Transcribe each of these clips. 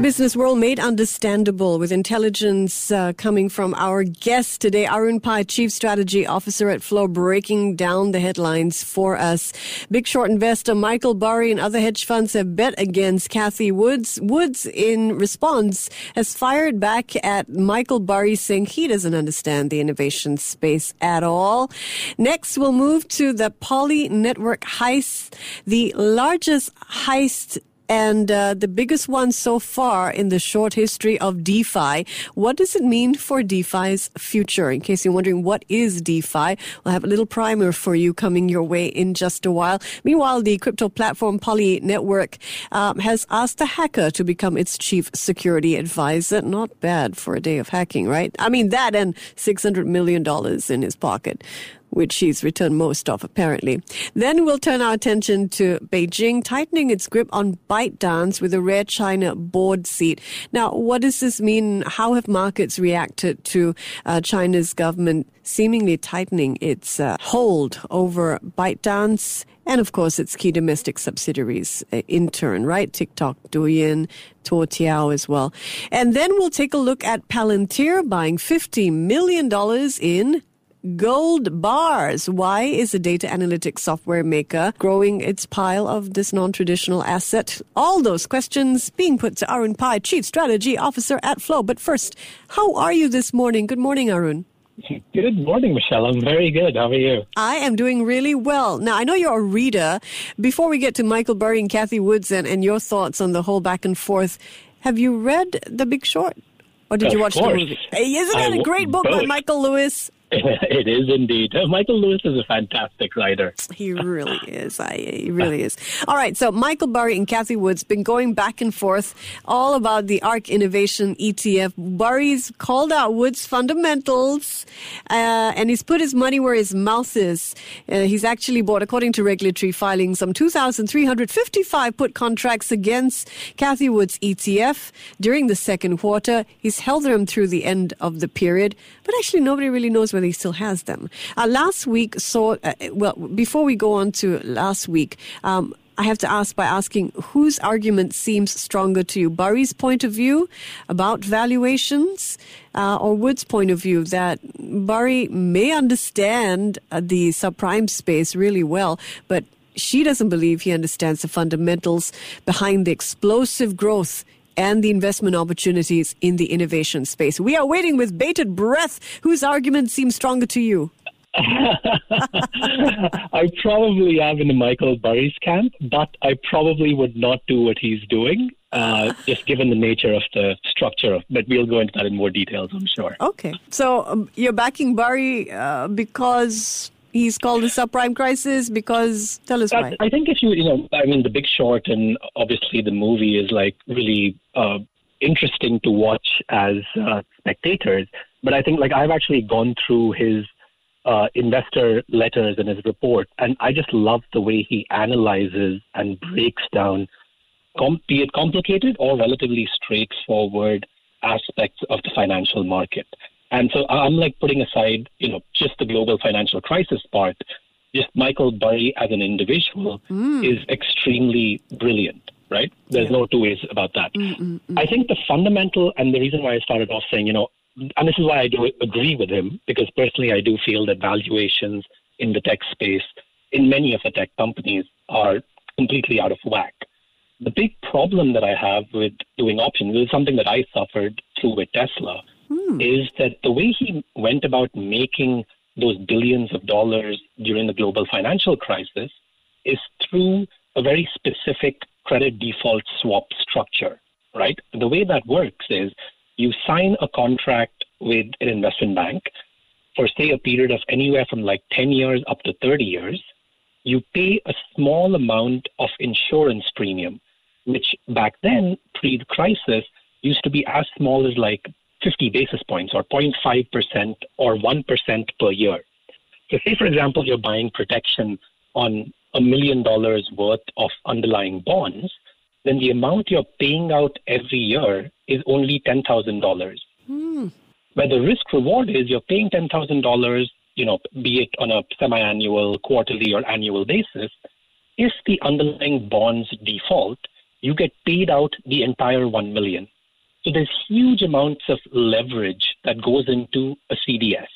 Business world made understandable with intelligence coming from our guest today, Arun Pai, Chief Strategy Officer at Flow, breaking down the headlines for us. Big Short investor Michael Burry and other hedge funds have bet against Cathy Woods. Woods, in response, has fired back at Michael Burry, saying he doesn't understand the innovation space at all. Next, we'll move to the Poly Network heist, the largest heist and the biggest one so far in the short history of DeFi. What does it mean for DeFi's future? In case you're wondering what is DeFi, we'll have a little primer for you coming your way in just a while. Meanwhile, the crypto platform Poly Network has asked a hacker to become its chief security advisor. Not bad for a day of hacking, right? I mean, that and $600 million in his pocket, which he's returned most of, apparently. Then we'll turn our attention to Beijing, tightening its grip on ByteDance with a rare China board seat. Now, what does this mean? How have markets reacted to China's government seemingly tightening its hold over ByteDance? And, of course, its key domestic subsidiaries in turn, right? TikTok, Douyin, Toutiao as well. And then we'll take a look at Palantir buying $50 million in gold bars. Why is the data analytics software maker growing its pile of this non-traditional asset? All those questions being put to Arun Pai, Chief Strategy Officer at Flow. But first, how are you this morning? Good morning, Arun. Good morning, Michelle. I'm very good. How are you? I am doing really well. Now, I know you're a reader. Before we get to Michael Burry and Cathy Woods and your thoughts on the whole back and forth, have you read The Big Short? Or did you watch the movie? Isn't that a great book by Michael Lewis? It is indeed. Michael Lewis is a fantastic writer. He really is. He really is. All right. So Michael Burry and Cathy Woods been going back and forth all about the ARK Innovation ETF. Burry's called out Woods' fundamentals, and he's put his money where his mouth is. He's actually bought, according to regulatory filings, some 2,355 put contracts against Cathy Woods' ETF during the second quarter. He's held them through the end of the period, but actually nobody really knows whether he still has them. Last week saw, well, before we go on to last week, I have to ask by asking whose argument seems stronger to you? Burry's point of view about valuations or Wood's point of view that Burry may understand the subprime space really well, but she doesn't believe he understands the fundamentals behind the explosive growth and the investment opportunities in the innovation space. We are waiting with bated breath. Whose argument seems stronger to you? I probably am in Michael Burry's camp, but I probably would not do what he's doing, just given the nature of the structure. But we'll go into that in more details, I'm sure. Okay. So you're backing Burry because he's called the subprime crisis because, tell us why. I think if The Big Short and obviously the movie is like really interesting to watch as spectators. But I think I've actually gone through his investor letters and his report. And I just love the way he analyzes and breaks down, be it complicated or relatively straightforward aspects of the financial market. And so I'm putting aside, just the global financial crisis part, just Michael Burry as an individual is extremely brilliant, right? There's no two ways about that. I think the fundamental, and the reason why I started off saying, and this is why I do agree with him, because personally I do feel that valuations in the tech space, in many of the tech companies, are completely out of whack. The big problem that I have with doing options is something that I suffered through with Tesla, is that the way he went about making those billions of dollars during the global financial crisis is through a very specific credit default swap structure, right? The way that works is you sign a contract with an investment bank for, say, a period of anywhere from 10 years up to 30 years. You pay a small amount of insurance premium, which back then, pre-crisis, used to be as small as 50 basis points or 0.5% or 1% per year. So say, for example, you're buying protection on $1 million worth of underlying bonds, then the amount you're paying out every year is only $10,000. Where the risk reward is you're paying $10,000, you know, be it on a semi-annual, quarterly, or annual basis. If the underlying bonds default, you get paid out the entire $1 million. So there's huge amounts of leverage that goes into a CDS.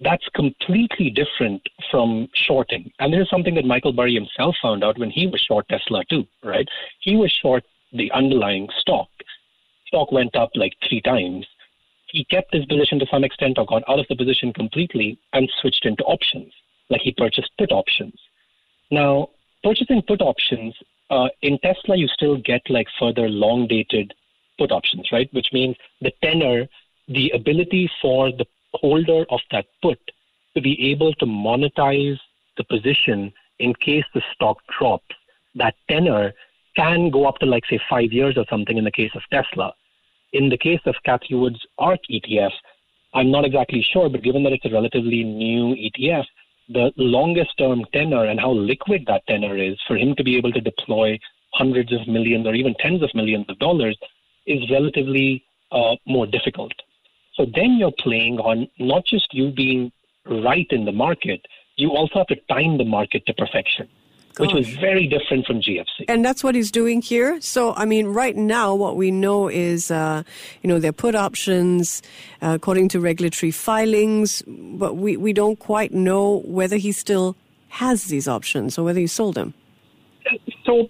That's completely different from shorting. And this is something that Michael Burry himself found out when he was short Tesla too, right? He was short the underlying stock. Stock went up like 3 times. He kept his position to some extent or got out of the position completely and switched into options. Like he purchased put options. Now, purchasing put options, in Tesla, you still get like further long-dated put options, right? Which means the tenor, the ability for the holder of that put to be able to monetize the position in case the stock drops, that tenor can go up to like, say, 5 years or something in the case of Tesla. In the case of Cathy Woods' ARK ETF, I'm not exactly sure, but given that it's a relatively new ETF, the longest term tenor and how liquid that tenor is for him to be able to deploy hundreds of millions or even tens of millions of dollars is relatively more difficult. So then you're playing on not just you being right in the market, you also have to time the market to perfection, which was very different from GFC. And that's what he's doing here. So, I mean, right now what we know is, they're put options according to regulatory filings, but we don't quite know whether he still has these options or whether he sold them. So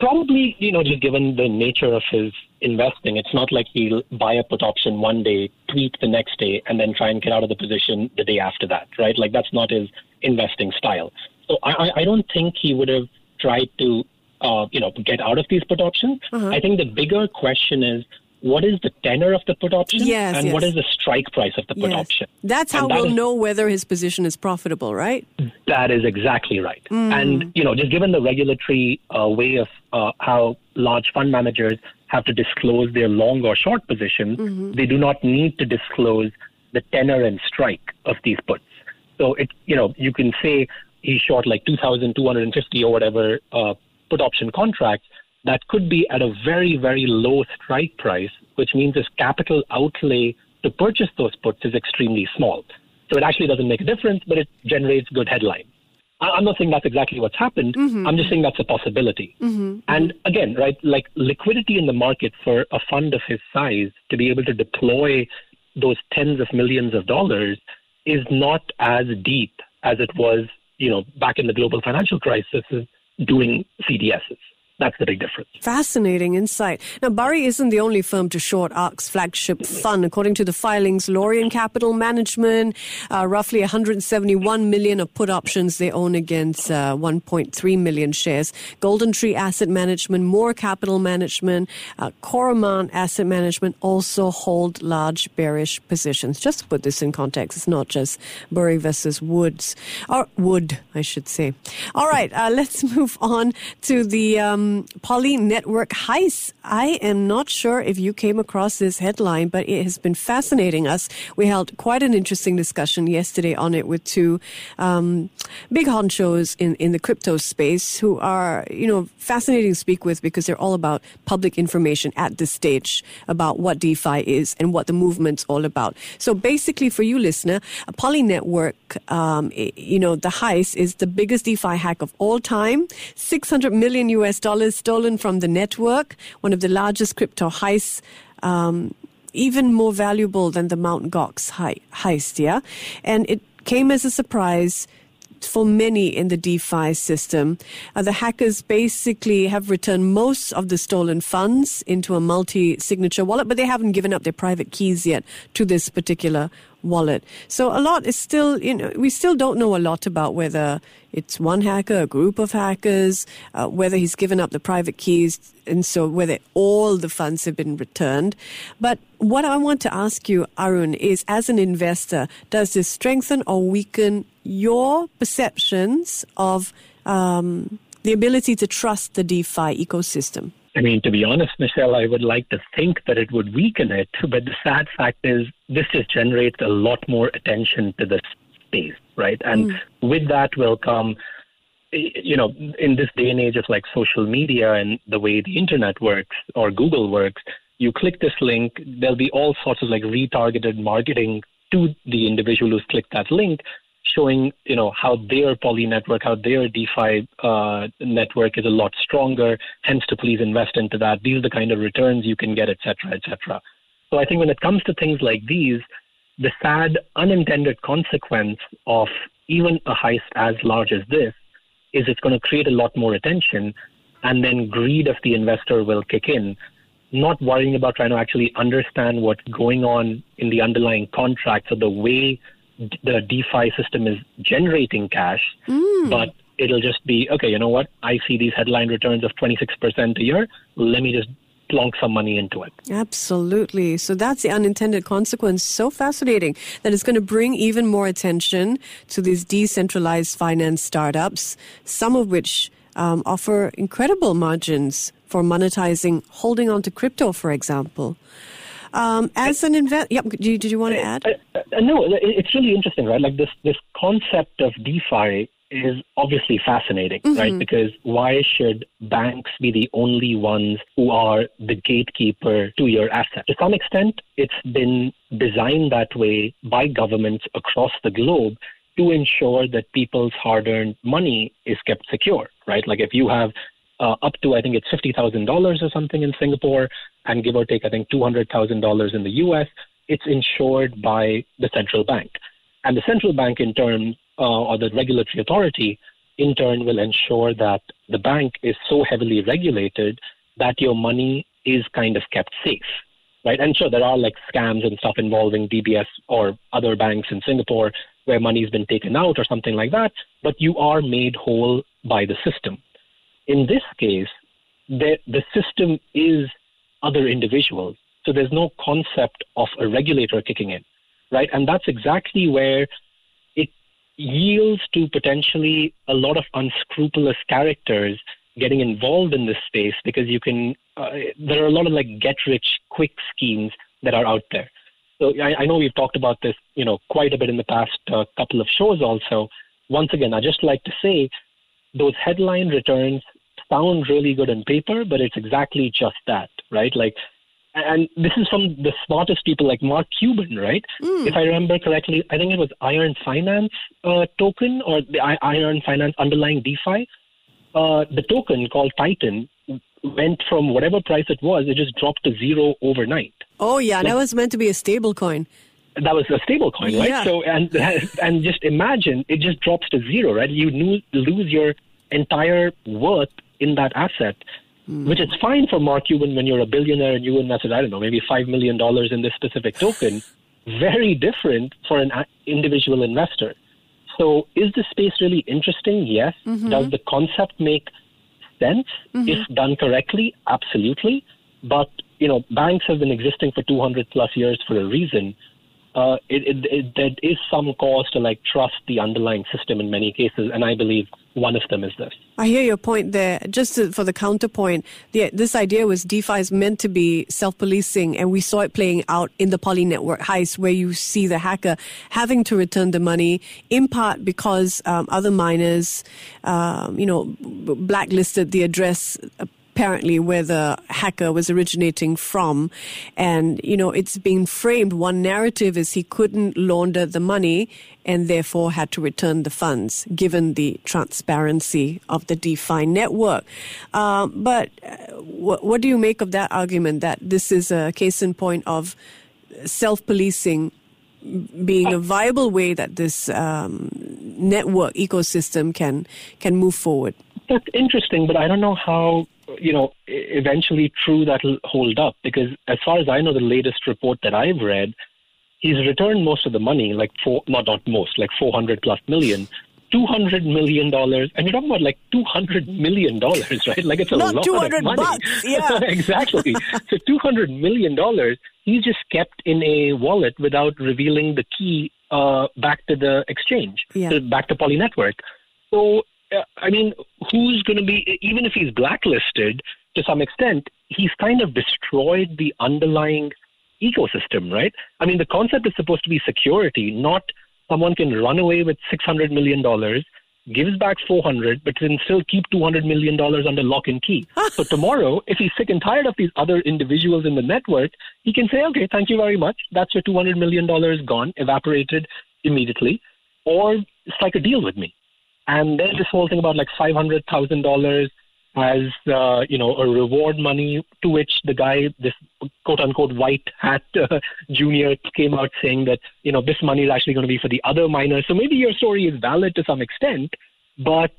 probably, just given the nature of his investing, it's not like he'll buy a put option one day, tweak the next day, and then try and get out of the position the day after that, right? Like that's not his investing style. So I don't think he would have tried to, get out of these put options. Uh-huh. I think the bigger question is, what is the tenor of the put option? Yes, and what is the strike price of the put option? That's how we'll know whether his position is profitable, right? That is exactly right. And, just given the regulatory way of how large fund managers have to disclose their long or short position, they do not need to disclose the tenor and strike of these puts. So, you can say he short like 2,250 or whatever put option contracts, that could be at a very, very low strike price, which means his capital outlay to purchase those puts is extremely small. So it actually doesn't make a difference, but it generates good headlines. I'm not saying that's exactly what's happened. I'm just saying that's a possibility. And again, right, like liquidity in the market for a fund of his size to be able to deploy those tens of millions of dollars is not as deep as it was, back in the global financial crisis doing CDSs. That's the big difference. Fascinating insight. Now, Burry isn't the only firm to short ARK's flagship fund. According to the filings, Lorian Capital Management, roughly $171 million of put options they own against 1.3 million shares. Golden Tree Asset Management, Moore Capital Management, Coromant Asset Management also hold large bearish positions. Just to put this in context, it's not just Burry versus Woods. Or Wood, I should say. All right, let's move on to the Poly Network heist. I am not sure if you came across this headline, but it has been fascinating us. We held quite an interesting discussion yesterday on it with two big honchos in the crypto space who are, fascinating to speak with because they're all about public information at this stage about what DeFi is and what the movement's all about. So basically for you, listener, Poly Network, the heist is the biggest DeFi hack of all time. $600 million stolen from the network, one of the largest crypto heists, even more valuable than the Mt. Gox heist, yeah? And it came as a surprise for many in the DeFi system. The hackers basically have returned most of the stolen funds into a multi-signature wallet, but they haven't given up their private keys yet to this particular wallet. So a lot is still, we still don't know a lot about whether it's one hacker, a group of hackers, whether he's given up the private keys, and so whether all the funds have been returned. But what I want to ask you, Arun, is as an investor, does this strengthen or weaken your perceptions of the ability to trust the DeFi ecosystem? I mean, to be honest, Michelle, I would like to think that it would weaken it, but the sad fact is this just generates a lot more attention to this space, right? And with that will come you know, in this day and age of like social media and the way the internet works or Google works, you click this link, there'll be all sorts of like retargeted marketing to the individual who's clicked that link, showing, you know, how their Poly network, how their DeFi network is a lot stronger, hence to please invest into that. These are the kind of returns you can get, et cetera, et cetera. So I think when it comes to things like these, the sad unintended consequence of even a heist as large as this is it's going to create a lot more attention, and then greed of the investor will kick in, not worrying about trying to actually understand what's going on in the underlying contracts or the way the DeFi system is generating cash, but it'll just be, okay, you know what? I see these headline returns of 26% a year. Let me just plonk some money into it. Absolutely. So that's the unintended consequence. So fascinating that it's going to bring even more attention to these decentralized finance startups, some of which offer incredible margins for monetizing, holding on to crypto, for example. As an investor, did you want to add? No, it's really interesting, right? Like this concept of DeFi is obviously fascinating, right? Because why should banks be the only ones who are the gatekeeper to your asset? To some extent, it's been designed that way by governments across the globe to ensure that people's hard-earned money is kept secure, right? Like if you have up to, I think it's $50,000 or something in Singapore, and give or take, I think $200,000 in the US, it's insured by the central bank. And the central bank in turn, or the regulatory authority in turn, will ensure that the bank is so heavily regulated that your money is kind of kept safe, right? And sure, there are like scams and stuff involving DBS or other banks in Singapore where money's been taken out or something like that, but you are made whole by the system. In this case, the system is other individuals. So there's no concept of a regulator kicking in, right? And that's exactly where it yields to potentially a lot of unscrupulous characters getting involved in this space, because you can, there are a lot of like get-rich-quick schemes that are out there. So I know we've talked about this, you know, quite a bit in the past couple of shows also. Once again, I just like to say those headline returns sound really good on paper, but it's exactly just that, right? Like, and this is from the smartest people like Mark Cuban, right? If I remember correctly, I think it was Iron Finance token or the Iron Finance underlying DeFi. The token called Titan went from whatever price it was, it just dropped to zero overnight. Oh yeah, like, that was meant to be a stable coin. That was a stable coin, right? Yeah. So, and just imagine, it just drops to zero, right? You lose your entire worth in that asset, which is fine for Mark Cuban when you're a billionaire and you invested, I don't know, maybe $5 million in this specific token. Very different for an individual investor. So is this space really interesting? Yes. Does the concept make sense? If done correctly, absolutely. But, you know, banks have been existing for 200 plus years for a reason. There is some cause to like trust the underlying system in many cases, and I believe one of them is this. I hear your point there. Just for the counterpoint, this idea was DeFi is meant to be self-policing, and we saw it playing out in the Poly Network heist, where you see the hacker having to return the money in part because other miners, you know, blacklisted the address. Apparently where the hacker was originating from. And, you know, it's being framed. One narrative is he couldn't launder the money and therefore had to return the funds, given the transparency of the DeFi network. But what do you make of that argument that this is a case in point of self-policing being a viable way that this network ecosystem can move forward? That's interesting, but I don't know how, you know, eventually true that'll hold up, because as far as I know, the latest report that I've read, he's returned most of the money, like not most, like 400 plus million, $200 million. And you're talking about like $200 million, right? Like it's a lot of money. Bucks, yeah. Exactly. So $200 million, he just kept in a wallet without revealing the key back to the exchange, back to Poly Network. So, I mean, who's going to be, even if he's blacklisted to some extent, he's kind of destroyed the underlying ecosystem, right? I mean, the concept is supposed to be security, not someone can run away with $600 million, gives back $400 but can still keep $200 million under lock and key. So tomorrow, if he's sick and tired of these other individuals in the network, he can say, okay, thank you very much. That's your $200 million gone, evaporated immediately, or strike a deal with me. And then this whole thing about like $500,000 as, a reward money, to which the guy, this quote-unquote white hat junior, came out saying that, this money is actually going to be for the other miners. So maybe your story is valid to some extent, but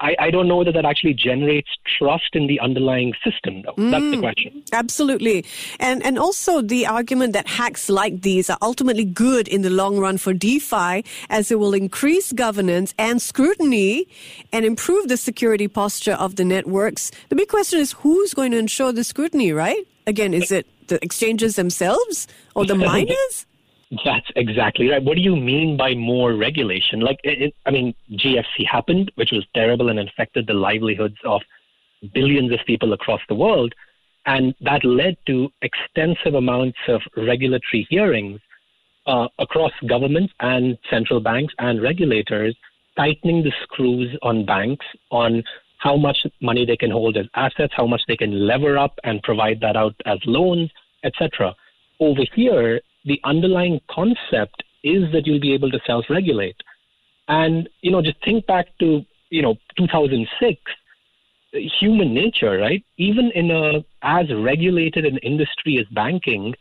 I don't know whether that actually generates trust in the underlying system, though. That's the question. Absolutely. And also the argument that hacks like these are ultimately good in the long run for DeFi, as it will increase governance and scrutiny and improve the security posture of the networks. The big question is, who's going to ensure the scrutiny, right? Again, is it the exchanges themselves or the miners? That's exactly right. What do you mean by more regulation? GFC happened, which was terrible and affected the livelihoods of billions of people across the world. And that led to extensive amounts of regulatory hearings across governments and central banks and regulators, tightening the screws on banks on how much money they can hold as assets, how much they can lever up and provide that out as loans, etc. Over here, the underlying concept is that you'll be able to self-regulate. And, just think back to, 2006, human nature, right? Even in as regulated an industry as banking,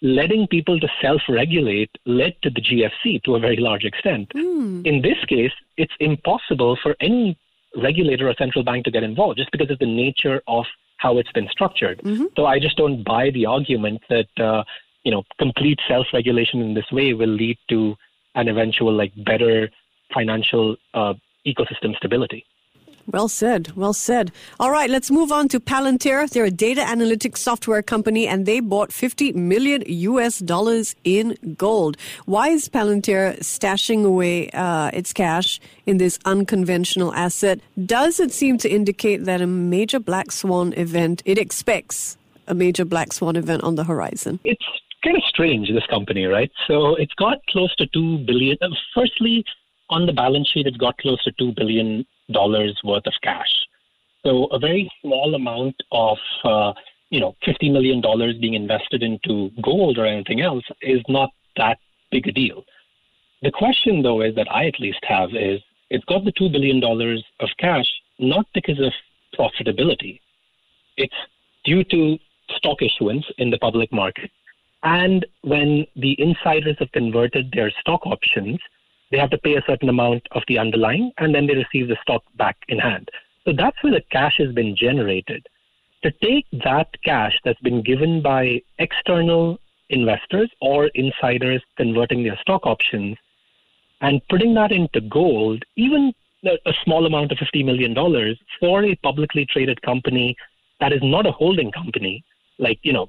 letting people to self-regulate led to the GFC to a very large extent. In this case, it's impossible for any regulator or central bank to get involved just because of the nature of how it's been structured. So I just don't buy the argument that, complete self-regulation in this way will lead to an eventual better financial ecosystem stability. Well said, well said. All right, let's move on to Palantir. They're a data analytics software company, and they bought $50 million in gold. Why is Palantir stashing away its cash in this unconventional asset? Does it seem to indicate that a major black swan event on the horizon? It's kind of strange, this company, right? So it's got close to $2 billion. Firstly, on the balance sheet, it's got close to $2 billion worth of cash. So a very small amount of, $50 million being invested into gold or anything else is not that big a deal. The question, though, is that I at least have is, it's got the $2 billion of cash not because of profitability. It's due to stock issuance in the public market. And when the insiders have converted their stock options, they have to pay a certain amount of the underlying, and then they receive the stock back in hand. So that's where the cash has been generated. To take that cash that's been given by external investors or insiders converting their stock options and putting that into gold, even a small amount of $50 million for a publicly traded company that is not a holding company,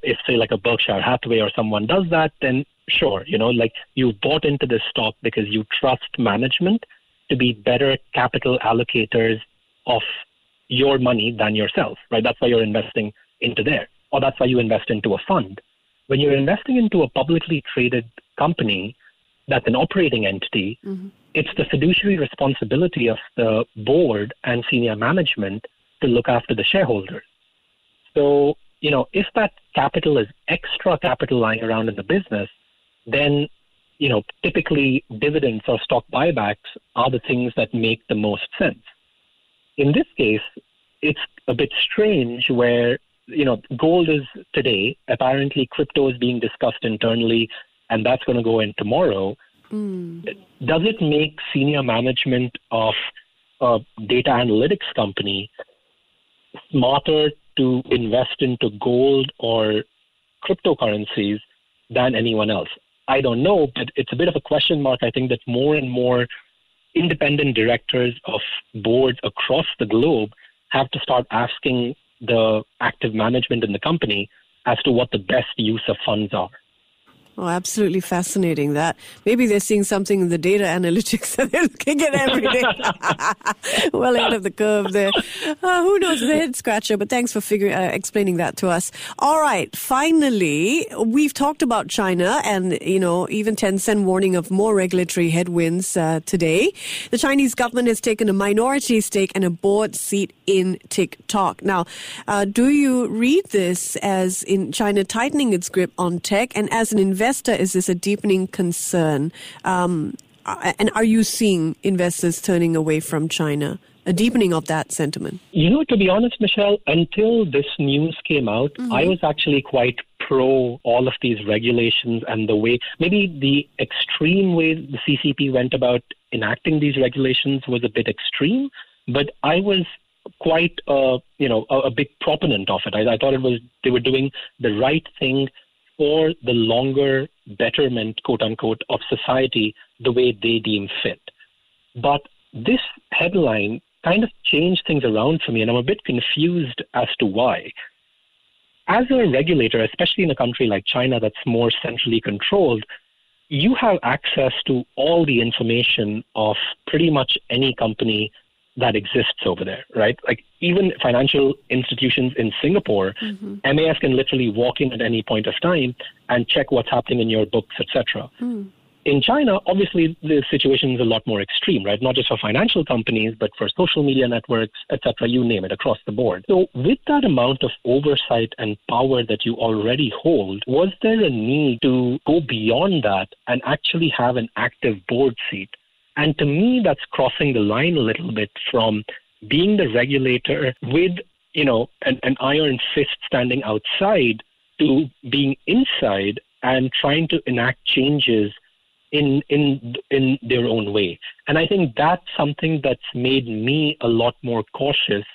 if say a Berkshire Hathaway or someone does that, then sure, you bought into this stock because you trust management to be better capital allocators of your money than yourself, right? That's why you're investing into there, or that's why you invest into a fund. When you're investing into a publicly traded company that's an operating entity, it's the fiduciary responsibility of the board and senior management to look after the shareholders. So, if that capital is extra capital lying around in the business, then, typically dividends or stock buybacks are the things that make the most sense. In this case, it's a bit strange where, gold is today, apparently crypto is being discussed internally, and that's going to go in tomorrow. Does it make senior management of a data analytics company smarter to invest into gold or cryptocurrencies than anyone else? I don't know, but it's a bit of a question mark. I think that more and more independent directors of boards across the globe have to start asking the active management in the company as to what the best use of funds are. Oh, absolutely fascinating that. Maybe they're seeing something in the data analytics that they're looking at every day. Well ahead of the curve there. Who knows, the head scratcher, but thanks for explaining that to us. All right, finally, we've talked about China and, you know, even Tencent warning of more regulatory headwinds today. The Chinese government has taken a minority stake and a board seat in TikTok. Now, do you read this as in China tightening its grip on tech, and as an investor, is this a deepening concern? And are you seeing investors turning away from China? A deepening of that sentiment? You know, to be honest, Michelle, until this news came out, I was actually quite pro all of these regulations and the way, maybe the extreme way the CCP went about enacting these regulations was a bit extreme, but I was quite, a big proponent of it. I thought they were doing the right thing for the longer betterment, quote unquote, of society the way they deem fit. But this headline kind of changed things around for me, and I'm a bit confused as to why. As a regulator, especially in a country like China that's more centrally controlled, you have access to all the information of pretty much any company that exists over there, right? Like even financial institutions in Singapore, MAS can literally walk in at any point of time and check what's happening in your books, etc. In China, obviously, the situation is a lot more extreme, right? Not just for financial companies, but for social media networks, etc. You name it, across the board. So with that amount of oversight and power that you already hold, was there a need to go beyond that and actually have an active board seat? And to me, that's crossing the line a little bit from being the regulator with, you know, an iron fist standing outside to being inside and trying to enact changes in their own way. And I think that's something that's made me a lot more cautious.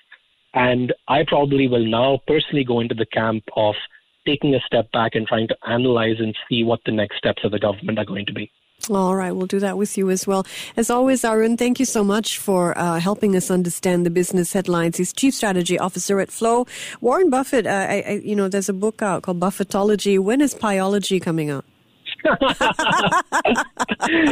And I probably will now personally go into the camp of taking a step back and trying to analyze and see what the next steps of the government are going to be. All right, we'll do that with you as well. As always, Arun, thank you so much for helping us understand the business headlines. He's Chief Strategy Officer at Flow. Warren Buffett, there's a book out called Buffettology. When is Pieology coming out?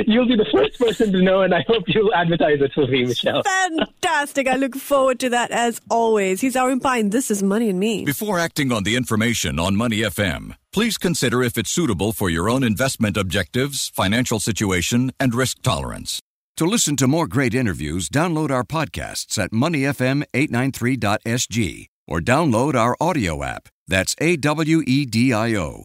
You'll be the first person to know, and I hope you'll advertise it for me, Michelle. Fantastic. I look forward to that as always. He's Arun Pai, and this is Money and Me. Before acting on the information on Money FM, please consider if it's suitable for your own investment objectives, financial situation, and risk tolerance. To listen to more great interviews, download our podcasts at moneyfm893.sg or download our audio app. That's AWEDIO.